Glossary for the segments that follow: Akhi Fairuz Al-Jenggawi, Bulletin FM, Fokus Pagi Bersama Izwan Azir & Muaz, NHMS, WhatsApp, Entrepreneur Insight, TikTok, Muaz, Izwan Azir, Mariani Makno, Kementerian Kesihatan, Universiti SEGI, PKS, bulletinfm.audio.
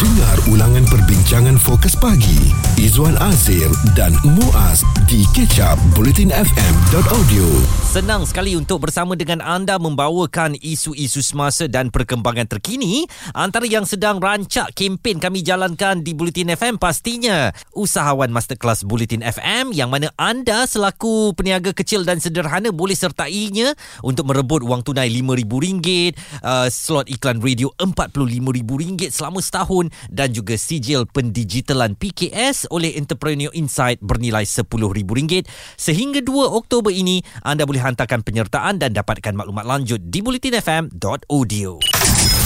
Dengar ulangan perbincangan Fokus Pagi Izwan Azir dan Muaz di kecap bulletinfm.audio. Senang sekali untuk bersama dengan anda membawakan isu-isu semasa dan perkembangan terkini antara yang sedang rancak kempen kami jalankan di Bulletin FM, pastinya usahawan masterclass Bulletin FM yang mana anda selaku peniaga kecil dan sederhana boleh sertainya untuk merebut wang tunai RM5,000, slot iklan radio RM45,000 selama setahun dan juga sijil pendigitalan PKS oleh Entrepreneur Insight bernilai RM10,000. Sehingga 2 Oktober ini anda boleh hantarkan penyertaan dan dapatkan maklumat lanjut di bulletinfm.audio.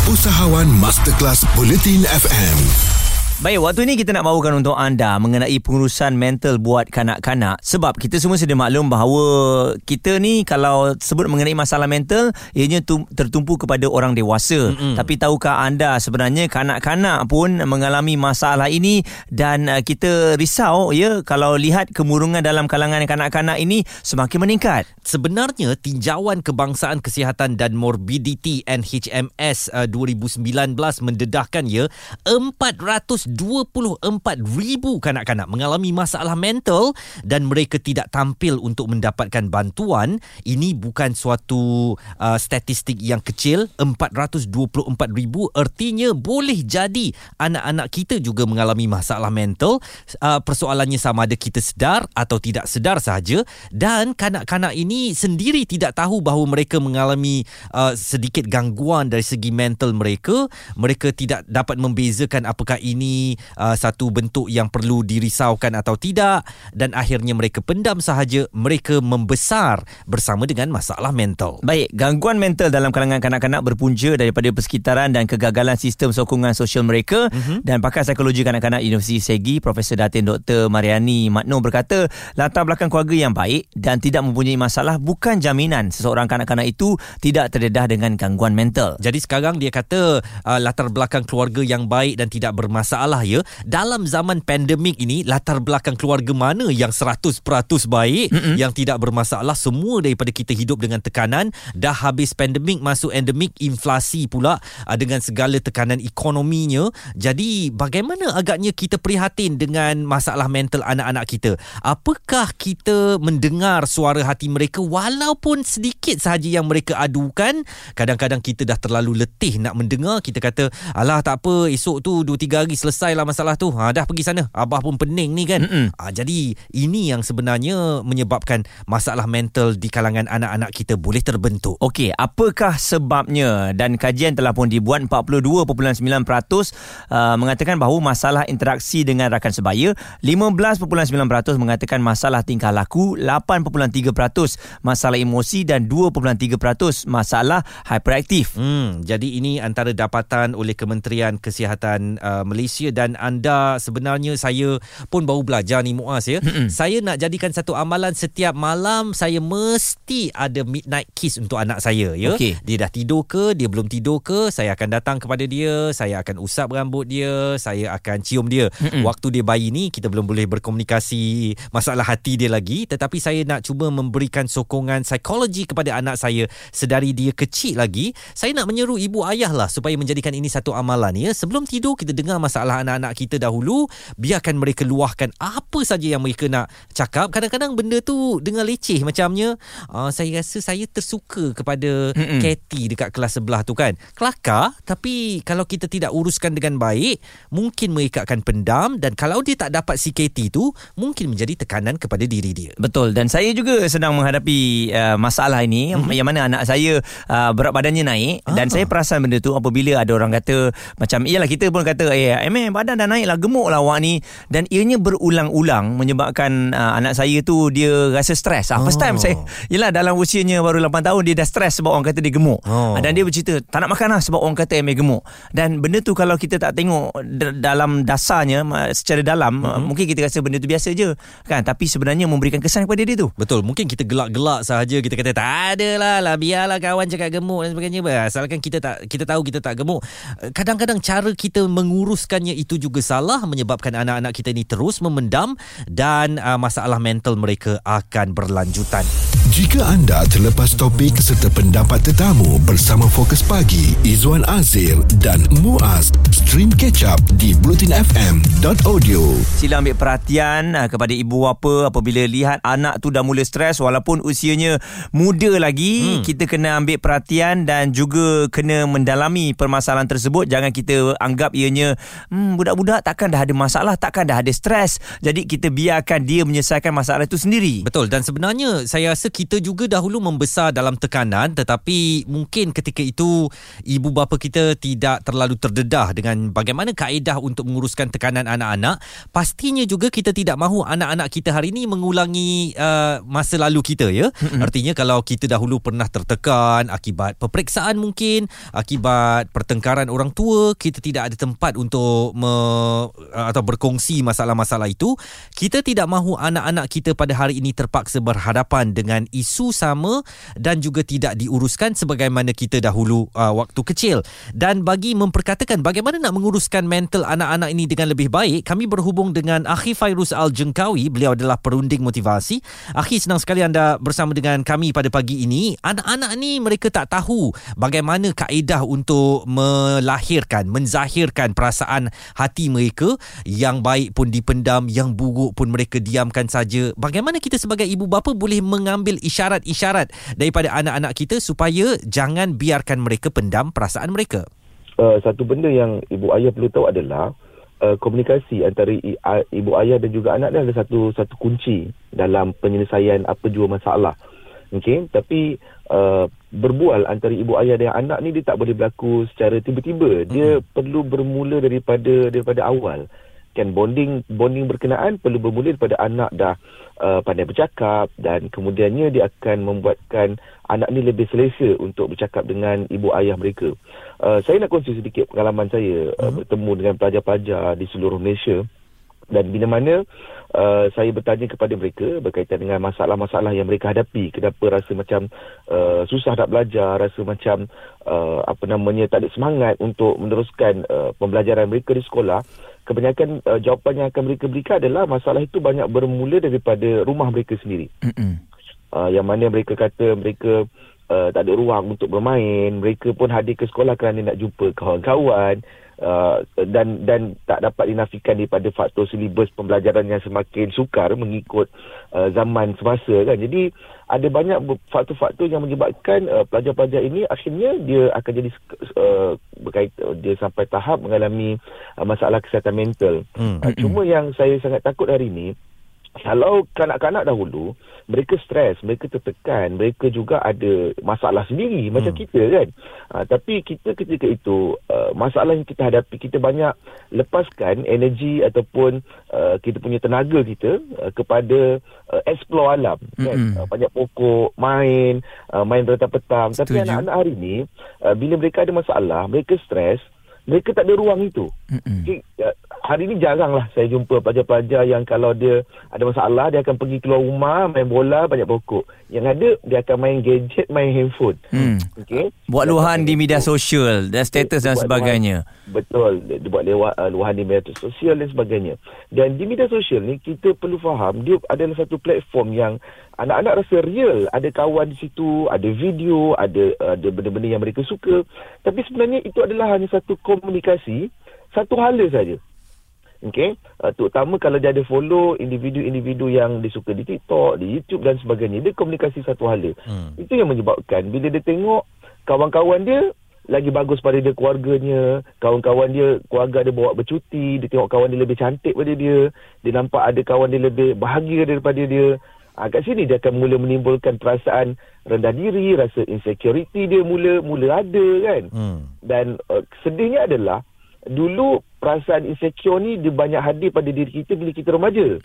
Usahawan Masterclass Bulletin FM. Baik, waktu ini kita nak bawakan untuk anda mengenai pengurusan mental buat kanak-kanak. Sebab kita semua sedia maklum bahawa kita ni kalau sebut mengenai masalah mental, ianya tertumpu kepada orang dewasa. Tapi tahukah anda sebenarnya kanak-kanak pun mengalami masalah ini? Dan kita risau ya kalau lihat kemurungan dalam kalangan kanak-kanak ini semakin meningkat. Sebenarnya tinjauan kebangsaan kesihatan dan morbiditi NHMS 2019 mendedahkan ya 424,000 kanak-kanak mengalami masalah mental dan mereka tidak tampil untuk mendapatkan bantuan. Ini bukan suatu statistik yang kecil. 424,000, artinya boleh jadi anak-anak kita juga mengalami masalah mental. Persoalannya sama ada kita sedar atau tidak sedar sahaja, dan kanak-kanak ini sendiri tidak tahu bahawa mereka mengalami sedikit gangguan dari segi mental mereka. Mereka tidak dapat membezakan apakah ini satu bentuk yang perlu dirisaukan atau tidak, dan akhirnya mereka pendam sahaja. Mereka membesar bersama dengan masalah mental. Baik, gangguan mental dalam kalangan kanak-kanak berpunca daripada persekitaran dan kegagalan sistem sokongan sosial mereka. Dan pakar psikologi kanak-kanak Universiti SEGI, Profesor Datin Dr. Mariani Makno berkata, latar belakang keluarga yang baik dan tidak mempunyai masalah bukan jaminan seseorang kanak-kanak itu tidak terdedah dengan gangguan mental. Jadi sekarang dia kata latar belakang keluarga yang baik dan tidak bermasalah ya. Dalam zaman pandemik ini, latar belakang keluarga mana yang 100% baik, yang tidak bermasalah? Semua daripada kita hidup dengan tekanan. Dah habis pandemik, masuk endemik, inflasi pula dengan segala tekanan ekonominya. Jadi bagaimana agaknya kita prihatin dengan masalah mental anak-anak kita? Apakah kita mendengar suara hati mereka walaupun sedikit sahaja yang mereka adukan? Kadang-kadang kita dah terlalu letih nak mendengar. Kita kata, alah tak apa, esok tu 2-3 hari selesai. Selesailah masalah tu. Dah pergi sana. Abah pun pening ni kan. Jadi ini yang sebenarnya menyebabkan masalah mental di kalangan anak-anak kita boleh terbentuk. Okey, apakah sebabnya? Dan kajian telah pun dibuat. 42.9% mengatakan bahawa masalah interaksi dengan rakan sebaya, 15.9% mengatakan masalah tingkah laku, 8.3% masalah emosi dan 2.3% masalah hiperaktif. Jadi ini antara dapatan oleh Kementerian Kesihatan Malaysia. Dan anda sebenarnya, saya pun baru belajar ni Muaz ya. Saya nak jadikan satu amalan, setiap malam saya mesti ada midnight kiss untuk anak saya ya. Okay. Dia dah tidur ke, dia belum tidur ke, saya akan datang kepada dia, saya akan usap rambut dia, saya akan cium dia. Waktu dia bayi ni kita belum boleh berkomunikasi masalah hati dia lagi, tetapi saya nak cuba memberikan sokongan psikologi kepada anak saya sedari dia kecil lagi. Saya nak menyeru ibu ayah lah supaya menjadikan ini satu amalan ya. Sebelum tidur kita dengar masalah anak-anak kita dahulu, biarkan mereka luahkan apa saja yang mereka nak cakap. Kadang-kadang benda tu dengar leceh macamnya. Saya rasa saya tersuka kepada Katie dekat kelas sebelah tu kan. Kelakar, tapi kalau kita tidak uruskan dengan baik, mungkin mereka akan pendam, dan kalau dia tak dapat si Katie tu, mungkin menjadi tekanan kepada diri dia. Betul, dan saya juga sedang menghadapi masalah ini yang mana anak saya berat badannya naik dan saya perasan benda tu apabila ada orang kata macam, iyalah kita pun kata, badan dah naik lah, gemuk lah awak ni. Dan ianya berulang-ulang menyebabkan anak saya tu dia rasa stres. First time saya, yelah dalam usianya baru 8 tahun dia dah stres sebab orang kata dia gemuk. Dan dia bercerita tak nak makan lah sebab orang kata dia gemuk. Dan benda tu kalau kita tak tengok dalam dasarnya secara dalam, mungkin kita rasa benda tu biasa je kan, tapi sebenarnya memberikan kesan kepada dia tu. Betul, mungkin kita gelak-gelak sahaja, kita kata tak adalah lah, biarlah kawan cakap gemuk dan sebagainya, asalkan kita tahu kita tak gemuk. Kadang-kadang cara kita mengurus itu juga salah, menyebabkan anak-anak kita ini terus memendam dan masalah mental mereka akan berlanjutan. Jika anda terlepas topik serta pendapat tetamu bersama Fokus Pagi Izwan Azir dan Muaz, stream catch kecap di bulletinfm.audio. Sila ambil perhatian kepada ibu bapa apabila lihat anak tu dah mula stres walaupun usianya muda lagi. Kita kena ambil perhatian dan juga kena mendalami permasalahan tersebut. Jangan kita anggap ianya budak-budak takkan dah ada masalah, takkan dah ada stres. Jadi kita biarkan dia menyelesaikan masalah itu sendiri. Betul, dan sebenarnya saya rasa kita juga dahulu membesar dalam tekanan, tetapi mungkin ketika itu ibu bapa kita tidak terlalu terdedah dengan bagaimana kaedah untuk menguruskan tekanan anak-anak. Pastinya juga kita tidak mahu anak-anak kita hari ini mengulangi masa lalu kita, ya. Artinya kalau kita dahulu pernah tertekan akibat peperiksaan, mungkin akibat pertengkaran orang tua, kita tidak ada tempat untuk atau berkongsi masalah-masalah itu. Kita tidak mahu anak-anak kita pada hari ini terpaksa berhadapan dengan isu sama dan juga tidak diuruskan sebagaimana kita dahulu waktu kecil. Dan bagi memperkatakan bagaimana nak menguruskan mental anak-anak ini dengan lebih baik, kami berhubung dengan Akhi Fairuz Al-Jenggawi. Beliau adalah perunding motivasi. Akhi, senang sekali anda bersama dengan kami pada pagi ini. Anak-anak ni mereka tak tahu bagaimana kaedah untuk melahirkan, menzahirkan perasaan hati mereka. Yang baik pun dipendam, yang buruk pun mereka diamkan saja. Bagaimana kita sebagai ibu bapa boleh mengambil isyarat-isyarat daripada anak-anak kita supaya jangan biarkan mereka pendam perasaan mereka? Satu benda yang ibu ayah perlu tahu adalah komunikasi antara ibu ayah dan juga anak adalah satu kunci dalam penyelesaian apa jua masalah. Okey, tapi berbual antara ibu ayah dan anak ni dia tak boleh berlaku secara tiba-tiba. Dia perlu bermula daripada awal. Kan, bonding berkenaan perlu bermula daripada anak dah pandai bercakap, dan kemudiannya dia akan membuatkan anak ni lebih selesa untuk bercakap dengan ibu ayah mereka. Saya nak kongsi sedikit pengalaman saya bertemu dengan pelajar-pelajar di seluruh Malaysia, dan bila mana saya bertanya kepada mereka berkaitan dengan masalah-masalah yang mereka hadapi. Kenapa rasa macam susah nak belajar, rasa macam tak ada semangat untuk meneruskan pembelajaran mereka di sekolah. Kebanyakan jawapan yang akan mereka berikan adalah masalah itu banyak bermula daripada rumah mereka sendiri. Yang mana mereka kata mereka tak ada ruang untuk bermain. Mereka pun hadir ke sekolah kerana nak jumpa kawan-kawan. Dan tak dapat dinafikan daripada faktor silibus pembelajaran yang semakin sukar mengikut zaman semasa, kan. Jadi ada banyak faktor-faktor yang menyebabkan pelajar-pelajar ini akhirnya dia akan jadi dia sampai tahap mengalami masalah kesihatan mental. Cuma yang saya sangat takut hari ini, kalau kanak-kanak dahulu mereka stres, mereka tertekan, mereka juga ada masalah sendiri macam kita, kan. Tapi kita ketika itu masalah yang kita hadapi, kita banyak lepaskan energi ataupun kita punya tenaga kita kepada explore alam, kan. Banyak pokok, main petang-petang. Tapi anak-anak hari ni bila mereka ada masalah, mereka stres, mereka tak ada ruang itu. Okay, hari ni jaranglah saya jumpa pelajar-pelajar yang kalau dia ada masalah, dia akan pergi keluar rumah, main bola, banyak pokok. Yang ada, dia akan main gadget, main handphone. Okay. Buat luahan di media sosial dan status dan sebagainya. Betul. Dia buat luahan di media sosial dan sebagainya. Dan di media sosial ni, kita perlu faham, dia adalah satu platform yang anak-anak rasa real. Ada kawan di situ, ada video, ada benda-benda yang mereka suka. Tapi sebenarnya itu adalah hanya satu komunikasi, satu hala saja. Okay? Terutama kalau dia ada follow individu-individu yang disuka di TikTok, di YouTube dan sebagainya. Dia komunikasi satu hala. Itu yang menyebabkan bila dia tengok kawan-kawan dia lagi bagus pada dia keluarganya, keluarga dia bawa bercuti, dia tengok kawan dia lebih cantik pada dia, dia nampak ada kawan dia lebih bahagia daripada dia. Kat sini dia akan mula menimbulkan perasaan rendah diri, rasa insecurity dia mula ada, kan. Dan sedihnya adalah dulu perasaan insecure ni dia banyak hadir pada diri kita bila kita remaja.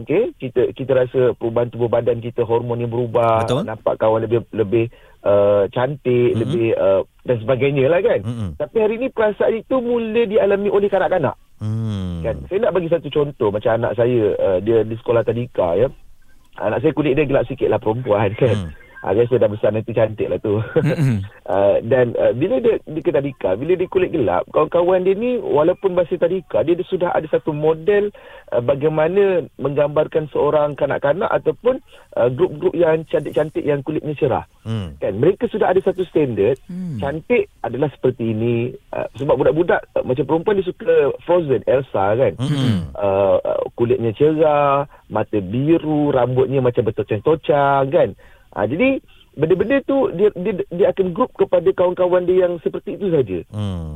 Okey, kita rasa perubahan tubuh badan kita, hormon yang berubah. Betul. Nampak kawan lebih cantik, lebih dan sebagainya lah, kan. Tapi hari ni perasaan itu mula dialami oleh kanak-kanak. Kan, saya nak bagi satu contoh macam anak saya, dia di sekolah tadika, ya. Anak saya kulit dia gelap sikit lah, perempuan, kan. Biasa dah besar nanti cantik lah tu. Dan bila dia ke tadika, bila dia kulit gelap, kawan-kawan dia ni walaupun masih tadika, dia sudah ada satu model bagaimana menggambarkan seorang kanak-kanak ataupun grup-grup yang cantik-cantik yang kulitnya cerah. Kan? Mereka sudah ada satu standard. Cantik adalah seperti ini. Sebab budak-budak macam perempuan dia suka Frozen, Elsa kan. Kulitnya cerah, mata biru, rambutnya macam bertocang-tocang kan. Jadi benda-benda tu dia akan group kepada kawan-kawan dia yang seperti itu saja.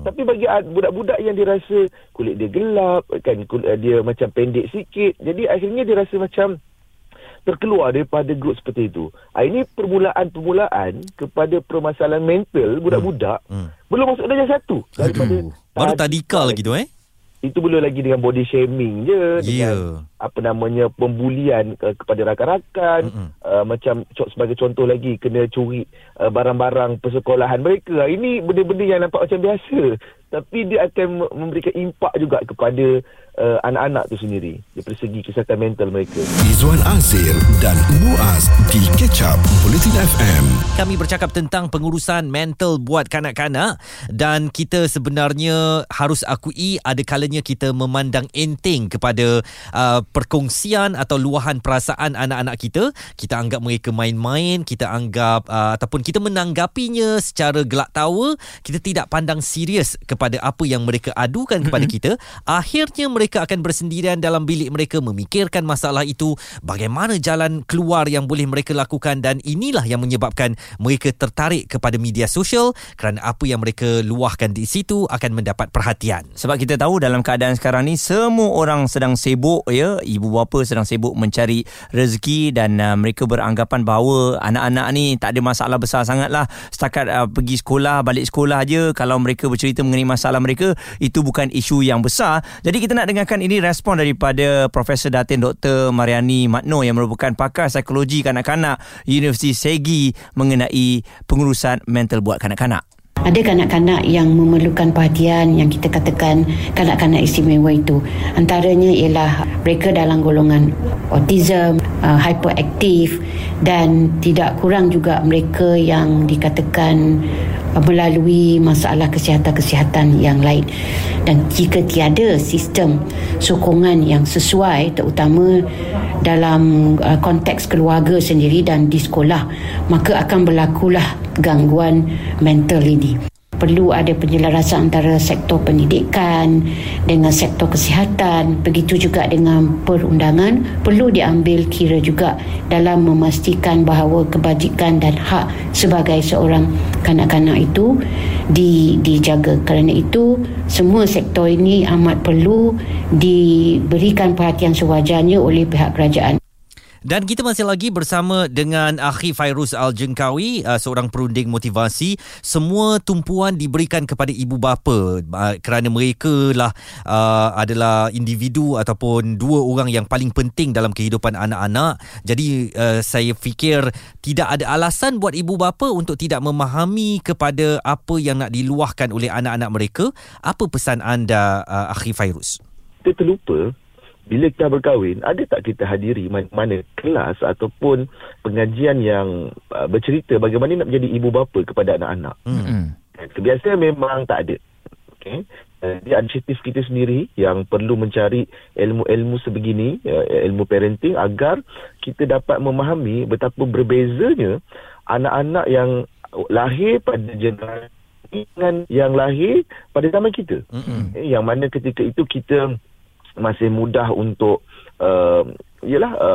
Tapi bagi budak-budak yang dirasa kulit dia gelap kan, dia macam pendek sikit, jadi akhirnya dia rasa macam terkeluar daripada grup seperti itu. Ini permulaan-permulaan kepada permasalahan mental budak-budak. Belum masuk darjah 1. Baru tadika lagi tu. Itu belum lagi dengan body shaming je, dengan apa namanya pembulian kepada rakan-rakan, macam sebagai contoh lagi kena curi barang-barang persekolahan mereka. Ini benda-benda yang nampak macam biasa, tapi dia akan memberikan impak juga kepada anak-anak tu sendiri daripada segi kesihatan mental mereka. Izwan Azir dan Muaz di Catch Up Bulletin FM. Kami bercakap tentang pengurusan mental buat kanak-kanak, dan kita sebenarnya harus akui ada kalanya kita memandang enteng kepada perkongsian atau luahan perasaan anak-anak kita. Kita anggap mereka main-main, kita anggap ataupun kita menanggapinya secara gelak tawa, kita tidak pandang serius kepada apa yang mereka adukan kepada kita. Akhirnya mereka akan bersendirian dalam bilik mereka memikirkan masalah itu, bagaimana jalan keluar yang boleh mereka lakukan, dan inilah yang menyebabkan mereka tertarik kepada media sosial, kerana apa yang mereka luahkan di situ akan mendapat perhatian. Sebab kita tahu dalam keadaan sekarang ni semua orang sedang sibuk ya, ibu bapa sedang sibuk mencari rezeki, dan mereka beranggapan bahawa anak-anak ni tak ada masalah besar sangatlah, setakat pergi sekolah, balik sekolah aje. Kalau mereka bercerita mengenai masalah mereka, itu bukan isu yang besar. Jadi kita nak dengarkan ini respon daripada Profesor Datin Dr. Mariani Makno yang merupakan pakar psikologi kanak-kanak Universiti SEGI mengenai pengurusan mental buat kanak-kanak. Ada kanak-kanak yang memerlukan perhatian yang kita katakan kanak-kanak istimewa itu. Antaranya ialah mereka dalam golongan autism, hyperaktif, dan tidak kurang juga mereka yang dikatakan melalui masalah kesihatan-kesihatan yang lain. Dan jika tiada sistem sokongan yang sesuai, terutama dalam konteks keluarga sendiri dan di sekolah, maka akan berlakulah gangguan mental ini. Perlu ada penjelasan antara sektor pendidikan dengan sektor kesihatan. Begitu juga dengan perundangan, perlu diambil kira juga dalam memastikan bahawa kebajikan dan hak sebagai seorang kanak-kanak itu dijaga. Kerana itu, semua sektor ini amat perlu diberikan perhatian sewajarnya oleh pihak kerajaan. Dan kita masih lagi bersama dengan Akhi Fairuz Al-Jenggawi, seorang perunding motivasi. Semua tumpuan diberikan kepada ibu bapa kerana mereka lah adalah individu ataupun dua orang yang paling penting dalam kehidupan anak-anak. Jadi saya fikir tidak ada alasan buat ibu bapa untuk tidak memahami kepada apa yang nak diluahkan oleh anak-anak mereka. Apa pesan anda, Akhi Fairuz? Kita terlupa bila kita berkahwin, ada tak kita hadiri mana kelas ataupun pengajian yang bercerita bagaimana nak menjadi ibu bapa kepada anak-anak? Kebiasaan memang tak ada. Okay. Dia ada inisiatif kita sendiri yang perlu mencari ilmu-ilmu sebegini, ilmu parenting, agar kita dapat memahami betapa berbezanya anak-anak yang lahir pada generasi dengan yang lahir pada zaman kita. Yang mana ketika itu kita masih mudah untuk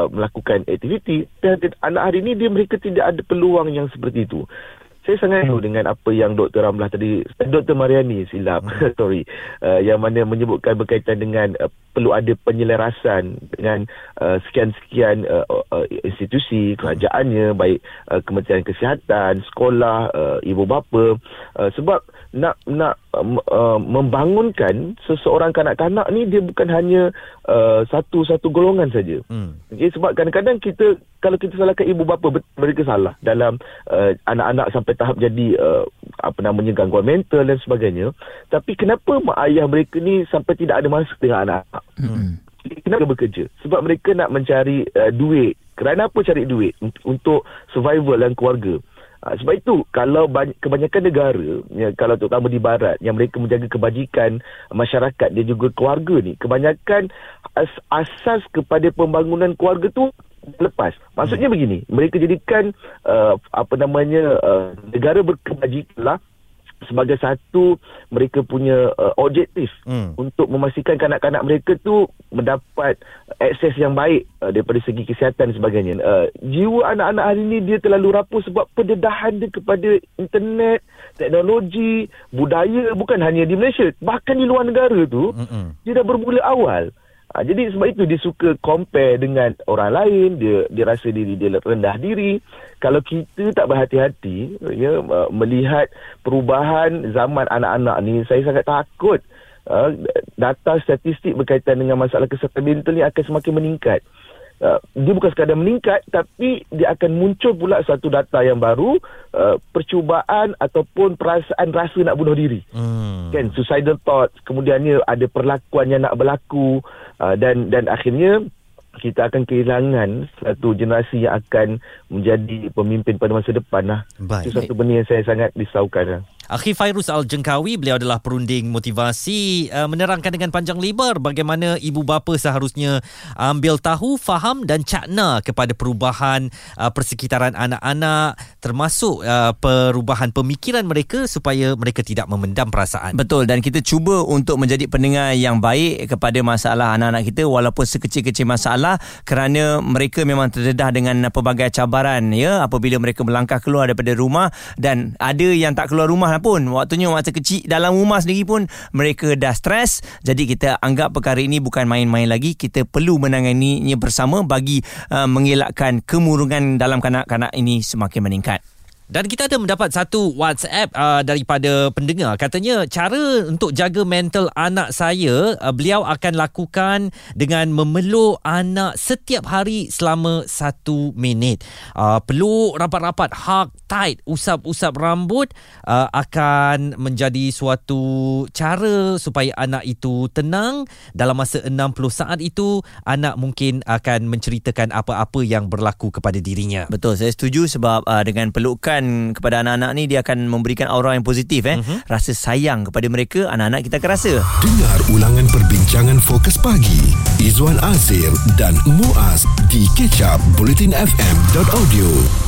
melakukan aktiviti. Dan anak hari ini mereka tidak ada peluang yang seperti itu. Saya sangat tahu dengan apa yang Dr. Ramlah tadi, Dr. Mariani silap, yang mana menyebutkan berkaitan dengan perlu ada penyelarasan dengan sekian-sekian institusi kerajaannya, baik Kementerian Kesihatan, sekolah, ibu bapa, sebab nak membangunkan seseorang kanak-kanak ni dia bukan hanya satu golongan saja. Okay, sebab kadang-kadang kita, kalau kita salahkan ibu bapa, mereka salah dalam anak-anak sampai tahap jadi gangguan mental dan sebagainya. Tapi kenapa mak ayah mereka ni sampai tidak ada masa dengan anak-anak? Kenapa bekerja? Sebab mereka nak mencari duit, Kerana apa cari duit? Untuk survival dan keluarga. Sebab itu, kalau kebanyakan negara, kalau terutama di Barat, yang mereka menjaga kebajikan masyarakat dan juga keluarga ni, kebanyakan asas kepada pembangunan keluarga tu lepas. Maksudnya begini, mereka jadikan negara berkebajikan lah sebagai satu mereka punya objektif untuk memastikan kanak-kanak mereka tu mendapat akses yang baik daripada segi kesihatan dan sebagainya. Jiwa anak-anak hari ini dia terlalu rapuh sebab pendedahan dia kepada internet, teknologi, budaya, bukan hanya di Malaysia, bahkan di luar negara tu dia dah bermula awal. Jadi sebab itu dia suka compare dengan orang lain, dia rasa diri dia rendah diri. Kalau kita tak berhati-hati melihat perubahan zaman anak-anak ni, saya sangat takut data statistik berkaitan dengan masalah kesihatan mental ni akan semakin meningkat. Dia bukan sekadar meningkat, tapi dia akan muncul pula satu data yang baru, percubaan ataupun perasaan rasa nak bunuh diri, kan, suicidal thoughts, kemudiannya ada perlakuan yang nak berlaku, dan akhirnya kita akan kehilangan satu generasi yang akan menjadi pemimpin pada masa depan lah. Itu satu benda yang saya sangat risaukan lah. Akhi Fairuz Al-Jenggawi, beliau adalah perunding motivasi, menerangkan dengan panjang lebar bagaimana ibu bapa seharusnya ambil tahu, faham dan cakna kepada perubahan persekitaran anak-anak, termasuk perubahan pemikiran mereka supaya mereka tidak memendam perasaan. Betul, dan kita cuba untuk menjadi pendengar yang baik kepada masalah anak-anak kita walaupun sekecil-kecil masalah, kerana mereka memang terdedah dengan pelbagai cabaran ya apabila mereka melangkah keluar daripada rumah, dan ada yang tak keluar rumah pun waktunya masa kecil dalam rumah sendiri pun mereka dah stres. Jadi kita anggap perkara ini bukan main-main lagi, kita perlu menanganinya bersama bagi mengelakkan kemurungan dalam kanak-kanak ini semakin meningkat. Dan kita ada mendapat satu WhatsApp daripada pendengar. Katanya cara untuk jaga mental anak saya, beliau akan lakukan dengan memeluk anak setiap hari selama 1 minit. Peluk rapat-rapat, hug tight, usap-usap rambut akan menjadi suatu cara supaya anak itu tenang. Dalam masa 60 saat itu, anak mungkin akan menceritakan apa-apa yang berlaku kepada dirinya. Betul, saya setuju sebab dengan pelukan kepada anak-anak ni, dia akan memberikan aura yang positif rasa sayang kepada mereka, anak-anak kita akan rasa. Dengar ulangan perbincangan Fokus Pagi Izwan Azir dan Muaz di catch up bulletinfm.audio.